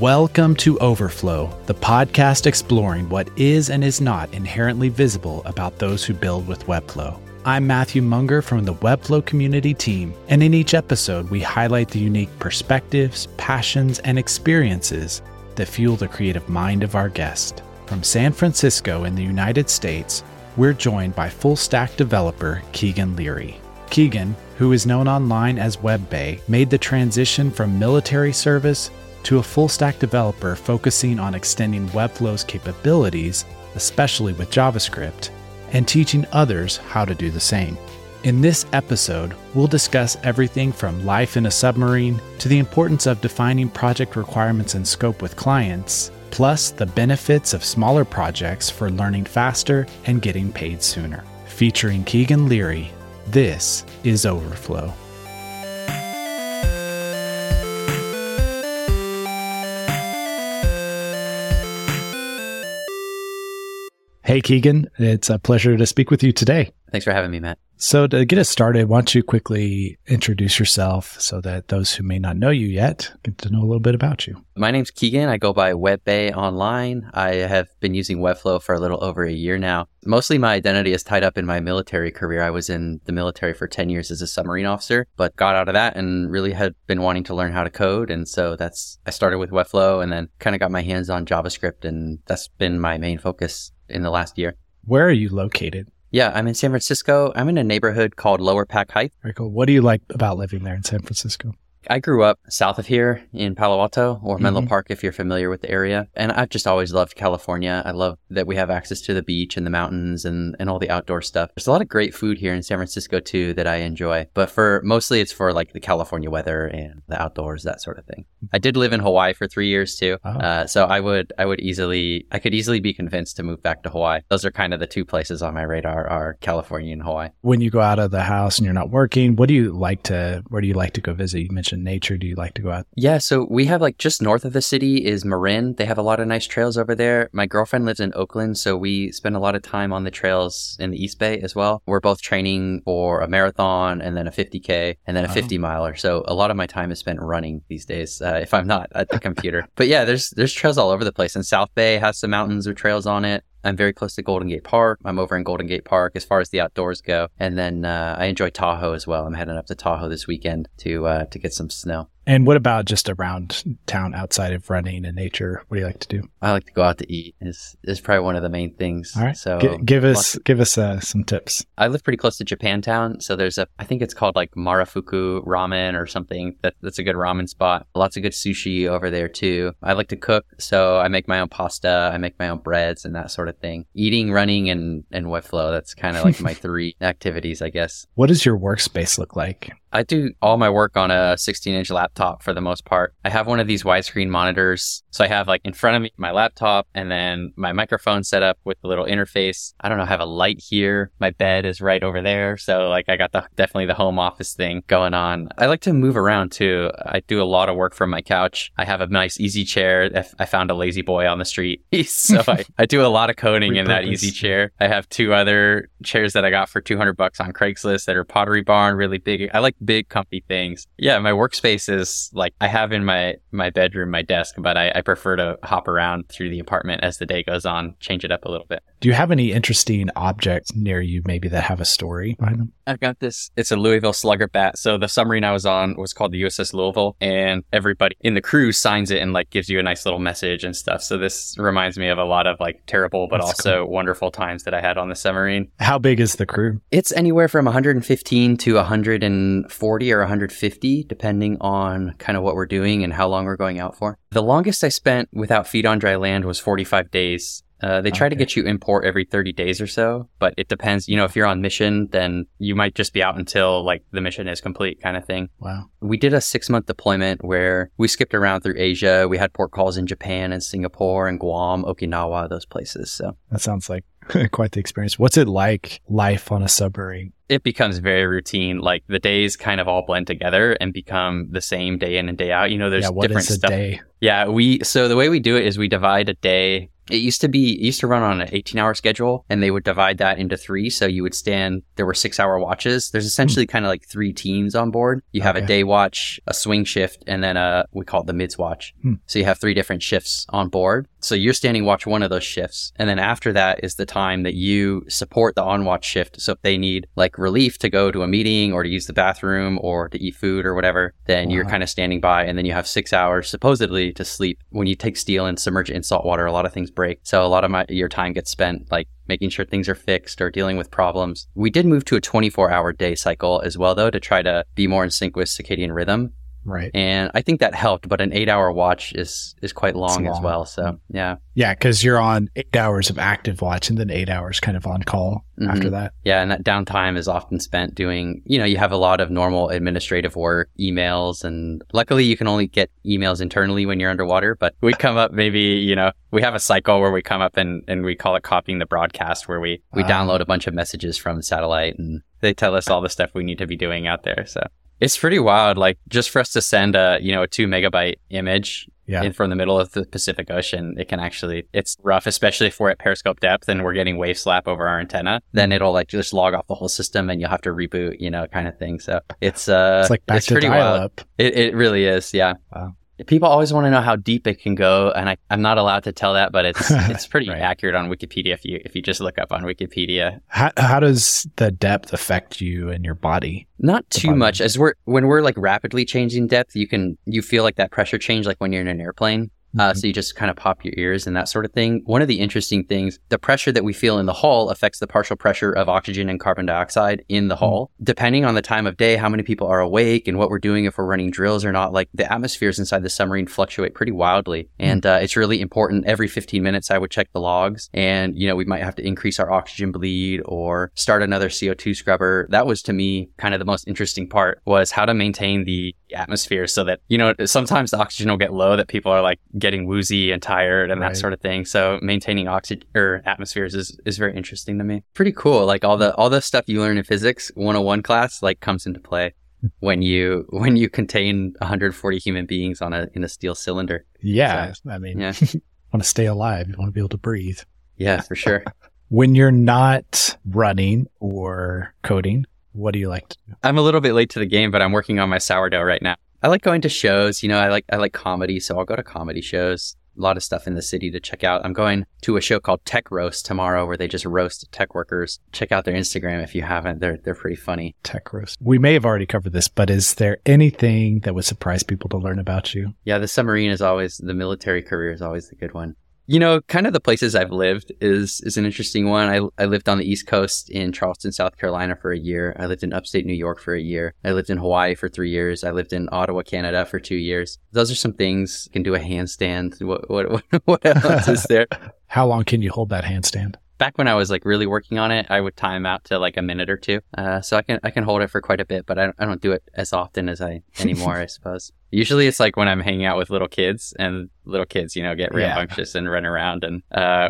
Welcome to Overflow, the podcast exploring what is and is not inherently visible about those who build with Webflow. I'm Matthew Munger from the Webflow Community Team, and in each episode, we highlight the unique perspectives, passions, and experiences that fuel the creative mind of our guest. From San Francisco in the United States, we're joined by full-stack developer Keegan Leary. Keegan, who is known online as Web Bae, made the transition from military service to a full-stack developer focusing on extending Webflow's capabilities, especially with JavaScript, and teaching others how to do the same. In this episode, we'll discuss everything from life in a submarine to the importance of defining project requirements and scope with clients, plus the benefits of smaller projects for learning faster and getting paid sooner. Featuring Keegan Leary, this is Overflow. Hey, Keegan, it's a pleasure to speak with you today. Thanks for having me, Matt. So to get us started, why don't you quickly introduce yourself so that those who may not know you yet get to know a little bit about you. My name's Keegan. I go by Web Bae online. I have been using Webflow for a little over a year now. Mostly my identity is tied up in my military career. I was in the military for 10 years as a submarine officer, but got out of that and really had been wanting to learn how to code. And so I started with Webflow and then kind of got my hands on JavaScript, and that's been my main focus in the last year. Where are you located? Yeah, I'm in San Francisco. I'm in a neighborhood called Lower Pack Heights. Very cool. What do you like about living there in San Francisco? I grew up south of here in Palo Alto, or Menlo Park, if you're familiar with the area. And I've just always loved California. I love that we have access to the beach and the mountains and all the outdoor stuff. There's a lot of great food here in San Francisco too that I enjoy. But mostly it's for like the California weather and the outdoors, that sort of thing. I did live in Hawaii for 3 years too. Oh. So I could easily be convinced to move back to Hawaii. Those are kind of the two places on my radar, are California and Hawaii. When you go out of the house and you're not working, where do you like to go visit? You mentioned nature. Do you like to go out? Yeah, so we have like just north of the city is Marin. They have a lot of nice trails over there. My girlfriend lives in Oakland, so we spend a lot of time on the trails in the East Bay as well. We're both training for a marathon and then a 50K and then a 50 miler. So a lot of my time is spent running these days if I'm not at the computer. But yeah, there's trails all over the place. And South Bay has some mountains with trails on it. I'm very close to Golden Gate Park. I'm over in Golden Gate Park as far as the outdoors go. And then I enjoy Tahoe as well. I'm heading up to Tahoe this weekend to get some snow. And what about just around town outside of running and nature? What do you like to do? I like to go out to eat. It's probably one of the main things. All right. So give us some tips. I live pretty close to Japantown. So there's I think it's called like Marafuku Ramen or something. That's a good ramen spot. Lots of good sushi over there too. I like to cook. So I make my own pasta. I make my own breads and that sort of thing. Eating, running, and Webflow. That's kind of like my three activities, I guess. What does your workspace look like? I do all my work on a 16-inch laptop for the most part. I have one of these widescreen monitors. So I have like in front of me my laptop and then my microphone set up with the little interface. I don't know, I have a light here. My bed is right over there. So like I got definitely the home office thing going on. I like to move around too. I do a lot of work from my couch. I have a nice easy chair. I found a lazy boy on the street. So I do a lot of coding in that easy chair. I have two other chairs that I got for $200 on Craigslist that are Pottery Barn, really big. I like big comfy things. Yeah, my workspace is like I have in my bedroom my desk, but I prefer to hop around through the apartment as the day goes on, change it up a little bit. Do you have any interesting objects near you maybe that have a story behind them? I've got this. It's a Louisville Slugger bat. So the submarine I was on was called the USS Louisville, and everybody in the crew signs it and like gives you a nice little message and stuff. So this reminds me of a lot of like terrible but wonderful times that I had on the submarine. How big is the crew? It's anywhere from 115 to 140 or 150, depending on kind of what we're doing and how long we're going out for. The longest I spent without feet on dry land was 45 days. They try to get you in port every 30 days or so, but it depends. You know, if you're on mission, then you might just be out until like the mission is complete kind of thing. Wow. We did a 6-month deployment where we skipped around through Asia. We had port calls in Japan and Singapore and Guam, Okinawa, those places. So that sounds like quite the experience. What's it like life on a submarine? it becomes very routine. Like the days kind of all blend together and become the same day in and day out. You know, there's different stuff. Day? Yeah, so the way we do it is we divide a day. It used to run on an 18-hour schedule, and they would divide that into three. So you would there were 6-hour watches. There's essentially kind of like three teams on board. You have a day watch, a swing shift, and then we call it the mids watch. So you have three different shifts on board. So you're standing watch one of those shifts. And then after that is the time that you support the on watch shift. So if they need like relief to go to a meeting or to use the bathroom or to eat food or whatever, then you're kind of standing by. And then you have 6 hours supposedly to sleep. When you take steel and submerge it in salt water, a lot of things break. So a lot of your time gets spent like making sure things are fixed or dealing with problems. We did move to a 24-hour day cycle as well, though, to try to be more in sync with circadian rhythm. Right. And I think that helped, but an 8-hour watch is quite long as well. So, yeah. Yeah, because you're on 8 hours of active watch and then 8 hours kind of on call after that. Yeah, and that downtime is often spent doing, you have a lot of normal administrative work, emails, and luckily you can only get emails internally when you're underwater, but we come up maybe, we have a cycle where we come up and we call it copying the broadcast, where we download a bunch of messages from satellite and they tell us all the stuff we need to be doing out there, so. It's pretty wild, like just for us to send a 2 megabyte image in from the middle of the Pacific Ocean, it's rough, especially if we're at periscope depth and we're getting wave slap over our antenna, then it'll like just log off the whole system and you'll have to reboot, kind of thing. So it's like back to dial up. It really is. Yeah. Wow. People always want to know how deep it can go, and I'm not allowed to tell that, but it's pretty accurate on Wikipedia if you just look up on Wikipedia. How does the depth affect you and your body? Not too much. When we're like rapidly changing depth, you feel like that pressure change like when you're in an airplane. So you just kind of pop your ears and that sort of thing. One of the interesting things, the pressure that we feel in the hull affects the partial pressure of oxygen and carbon dioxide in the hull. Depending on the time of day, how many people are awake and what we're doing, if we're running drills or not, like the atmospheres inside the submarine fluctuate pretty wildly. And it's really important. Every 15 minutes, I would check the logs and, we might have to increase our oxygen bleed or start another CO2 scrubber. That was, to me, kind of the most interesting part, was how to maintain the atmosphere so that, sometimes the oxygen will get low that people are like getting woozy and tired and that sort of thing. So maintaining oxygen or atmospheres is very interesting to me. Pretty cool. Like all the stuff you learn in physics 101 class like comes into play when you contain 140 human beings in a steel cylinder. Yeah. So, you want to stay alive. You want to be able to breathe. Yeah, for sure. When you're not running or coding, what do you like to do? I'm a little bit late to the game, but I'm working on my sourdough right now. I like going to shows, I like comedy, so I'll go to comedy shows. A lot of stuff in the city to check out. I'm going to a show called Tech Roast tomorrow where they just roast tech workers. Check out their Instagram if you haven't. They're pretty funny. Tech Roast. We may have already covered this, but is there anything that would surprise people to learn about you? Yeah, the military career is always the good one. Kind of the places I've lived is an interesting one. I lived on the East Coast in Charleston, South Carolina for a year. I lived in upstate New York for a year. I lived in Hawaii for 3 years. I lived in Ottawa, Canada for 2 years. Those are some things. You can do a handstand. What else is there? How long can you hold that handstand? Back when I was like really working on it, I would time out to like a minute or two. So I can hold it for quite a bit, but I don't do it as often as anymore, I suppose. Usually it's like when I'm hanging out with little kids and little kids, get rambunctious and run around and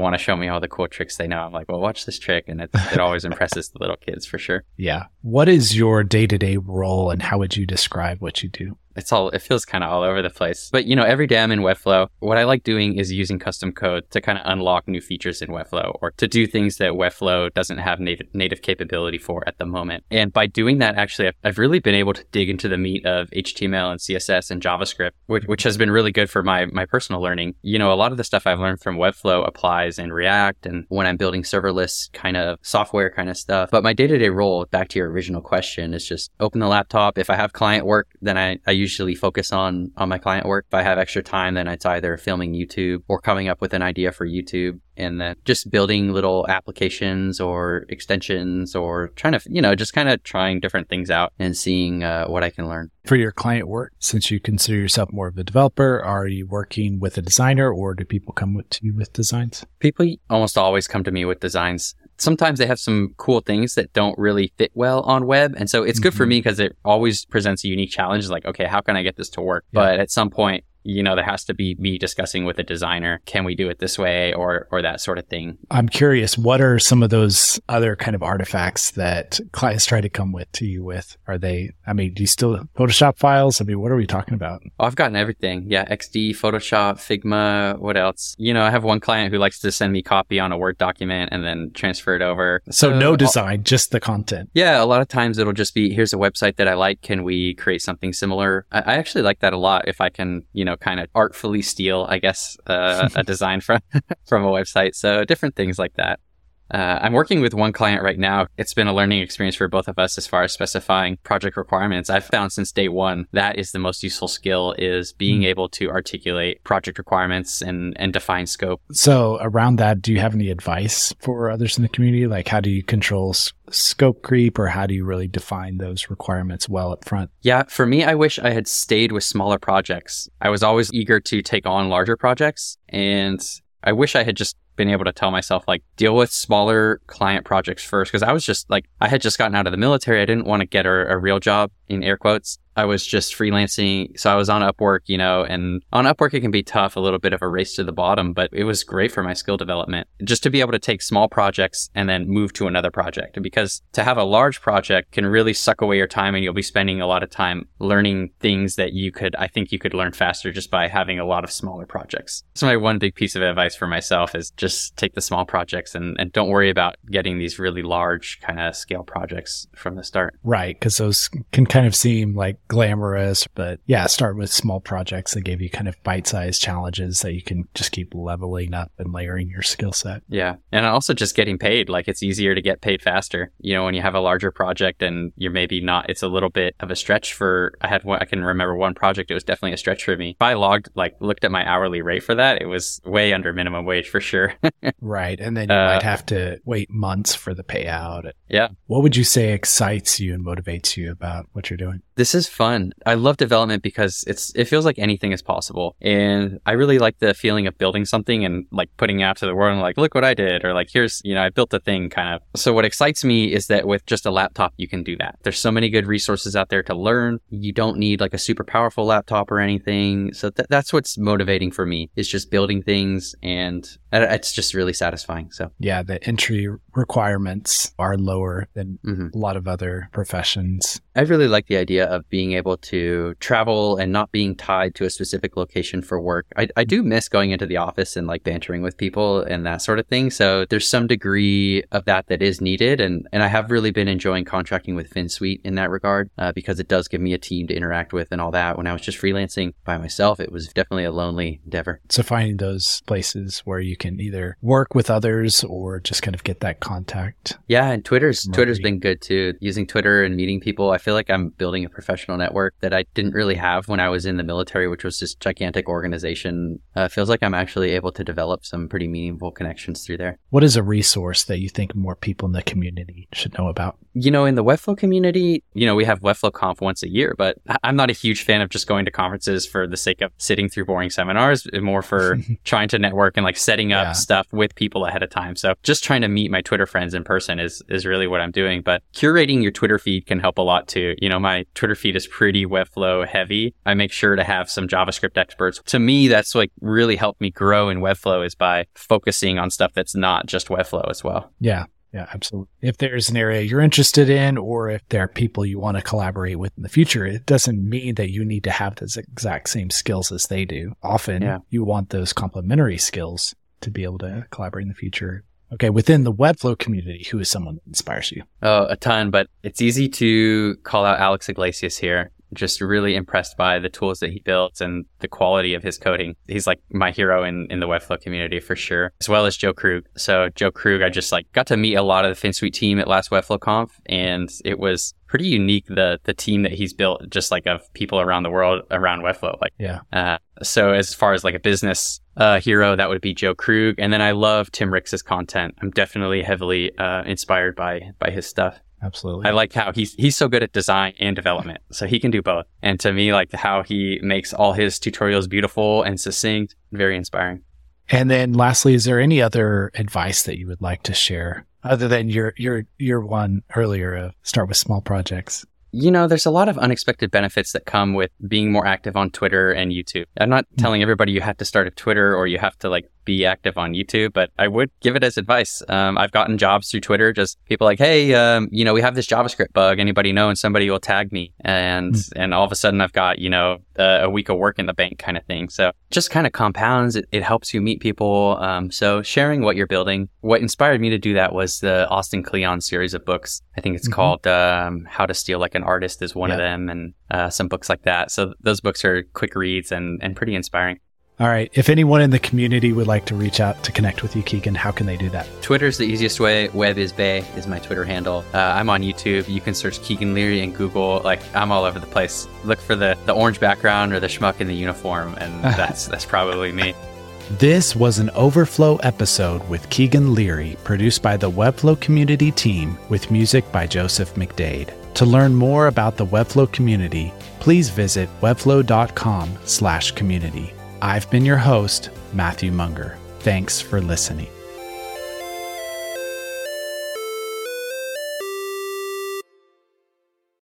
want to show me all the cool tricks they know. I'm like, well, watch this trick. And it always impresses the little kids for sure. Yeah. What is your day-to-day role and how would you describe what you do? It feels kind of all over the place. But, every day I'm in Webflow. What I like doing is using custom code to kind of unlock new features in Webflow or to do things that Webflow doesn't have native capability for at the moment. And by doing that, actually, I've really been able to dig into the meat of HTML and CSS and JavaScript, which has been really good for my personal learning. A lot of the stuff I've learned from Webflow applies in React and when I'm building serverless kind of software kind of stuff. But my day-to-day role, back to your original question, is just open the laptop. If I have client work, then I usually focus on my client work. If I have extra time, then it's either filming YouTube or coming up with an idea for YouTube. And then just building little applications or extensions or trying different things out and seeing what I can learn. For your client work, since you consider yourself more of a developer, are you working with a designer or do people come to you with designs? People almost always come to me with designs. Sometimes they have some cool things that don't really fit well on web. And so it's good for me because it always presents a unique challenge. Like, okay, how can I get this to work? Yeah. But at some point, you know, there has to be me discussing with a designer, can we do it this way or that sort of thing. I'm curious, what are some of those other kind of artifacts that clients try to come with to you with? Are they, I mean, do you still have Photoshop files? I mean, what are we talking about? Oh, I've gotten everything. Yeah, XD, Photoshop, Figma, what else? You know, I have one client who likes to send me copy on a Word document and then transfer it over. So no design, just the content. Yeah, a lot of times it'll just be, here's a website that I like. Can we create something similar? I actually like that a lot if I can, you know, kind of artfully steal, I guess, a design from a website. So different things like that. I'm working with one client right now. It's been a learning experience for both of us as far as specifying project requirements. I've found since day one, that is the most useful skill, is being able to articulate project requirements and define scope. So around that, do you have any advice for others in the community? Like, how do you control scope creep, or how do you really define those requirements well up front? Yeah, for me, I wish I had stayed with smaller projects. I was always eager to take on larger projects, and I wish I had just been able to tell myself, like, deal with smaller client projects first, because I was just like, I had just gotten out of the military. I didn't want to get a real job, in air quotes. I was just freelancing. So I was on Upwork, you know, and on Upwork, it can be tough, a little bit of a race to the bottom, but it was great for my skill development just to be able to take small projects and then move to another project. Because to have a large project can really suck away your time, and you'll be spending a lot of time learning things that you could learn faster just by having a lot of smaller projects. So my one big piece of advice for myself is just take the small projects and don't worry about getting these really large kind of scale projects from the start. Right. Because those can kind of seem like glamorous, but yeah, start with small projects that give you kind of bite-sized challenges that you can just keep leveling up and layering your skill set. Yeah. And also just getting paid. Like, it's easier to get paid faster. You know, when you have a larger project and you're maybe not, it's a little bit of a stretch for, I can remember one project, it was definitely a stretch for me. If I looked at my hourly rate for that, it was way under minimum wage for sure. Right. And then you might have to wait months for the payout. Yeah. What would you say excites you and motivates you about what you're doing? This is fun. I love development because it feels like anything is possible. And I really like the feeling of building something and like putting it out to the world and like, look what I did, or like, here's, you know, I built a thing kind of. So what excites me is that with just a laptop, you can do that. There's so many good resources out there to learn. You don't need like a super powerful laptop or anything. So that's what's motivating for me, is just building things, and it's just really satisfying. So yeah, the entry requirements are lower than a lot of other professions. I really like the idea of being able to travel and not being tied to a specific location for work. I do miss going into the office and like bantering with people and that sort of thing. So there's some degree of that is needed. And I have really been enjoying contracting with FinSuite in that regard, because it does give me a team to interact with and all that. When I was just freelancing by myself, it was definitely a lonely endeavor. So finding those places where you can either work with others or just kind of get that contact. Yeah. And Twitter's been good too. Using Twitter and meeting people, I feel like I'm building a professional network that I didn't really have when I was in the military, which was this gigantic organization. Feels like I'm actually able to develop some pretty meaningful connections through there. What is a resource that you think more people in the community should know about? You know, in the Webflow community, you know, we have Webflow Conf once a year, but I'm not a huge fan of just going to conferences for the sake of sitting through boring seminars, more for trying to network and like setting up stuff with people ahead of time. So just trying to meet my Twitter friends in person is really what I'm doing. But curating your Twitter feed can help a lot too. You know, my Twitter feed is pretty Webflow heavy. I make sure to have some JavaScript experts. To me, that's like really helped me grow in Webflow, is by focusing on stuff that's not just Webflow as well. Yeah. Yeah, absolutely. If there's an area you're interested in, or if there are people you want to collaborate with in the future, it doesn't mean that you need to have those exact same skills as they do. Often you want those complementary skills to be able to collaborate in the future. Okay, within the Webflow community, who is someone that inspires you? Oh, a ton, but it's easy to call out Alex Iglesias here. Just really impressed by the tools that he built and the quality of his coding. He's like my hero in the Webflow community for sure, as well as Joe Krug. So Joe Krug, I just like got to meet a lot of the FinSuite team at last Webflow Conf, and it was pretty unique, the team that he's built, just like of people around the world around Webflow. So as far as like a business hero, that would be Joe Krug. And then I love Tim Ricks' content. I'm definitely heavily inspired by his stuff. Absolutely. I like how he's so good at design and development, so he can do both. And to me, like how he makes all his tutorials beautiful and succinct, very inspiring. And then lastly, is there any other advice that you would like to share other than your one earlier of start with small projects? you know, there's a lot of unexpected benefits that come with being more active on Twitter and YouTube. I'm not telling everybody you have to start a Twitter or you have to like be active on YouTube, but I would give it as advice. I've gotten jobs through Twitter, just people like, hey, you know, we have this JavaScript bug, anybody know? And somebody will tag me. And all of a sudden I've got, you know, a week of work in the bank kind of thing. So just kind of compounds. It helps you meet people. So sharing what you're building. What inspired me to do that was the Austin Kleon series of books. I think it's called How to Steal Like an Artist is one of them, and some books like that. So those books are quick reads and pretty inspiring. All right. If anyone in the community would like to reach out to connect with you, Keegan, how can they do that? Twitter's the easiest way. Web Bae is my Twitter handle. I'm on YouTube. You can search Keegan Leary in Google. Like, I'm all over the place. Look for the orange background or the schmuck in the uniform, and that's probably me. This was an Overflow episode with Keegan Leary, produced by the Webflow Community Team with music by Joseph McDade. To learn more about the Webflow community, please visit webflow.com/community. I've been your host, Matthew Munger. Thanks for listening.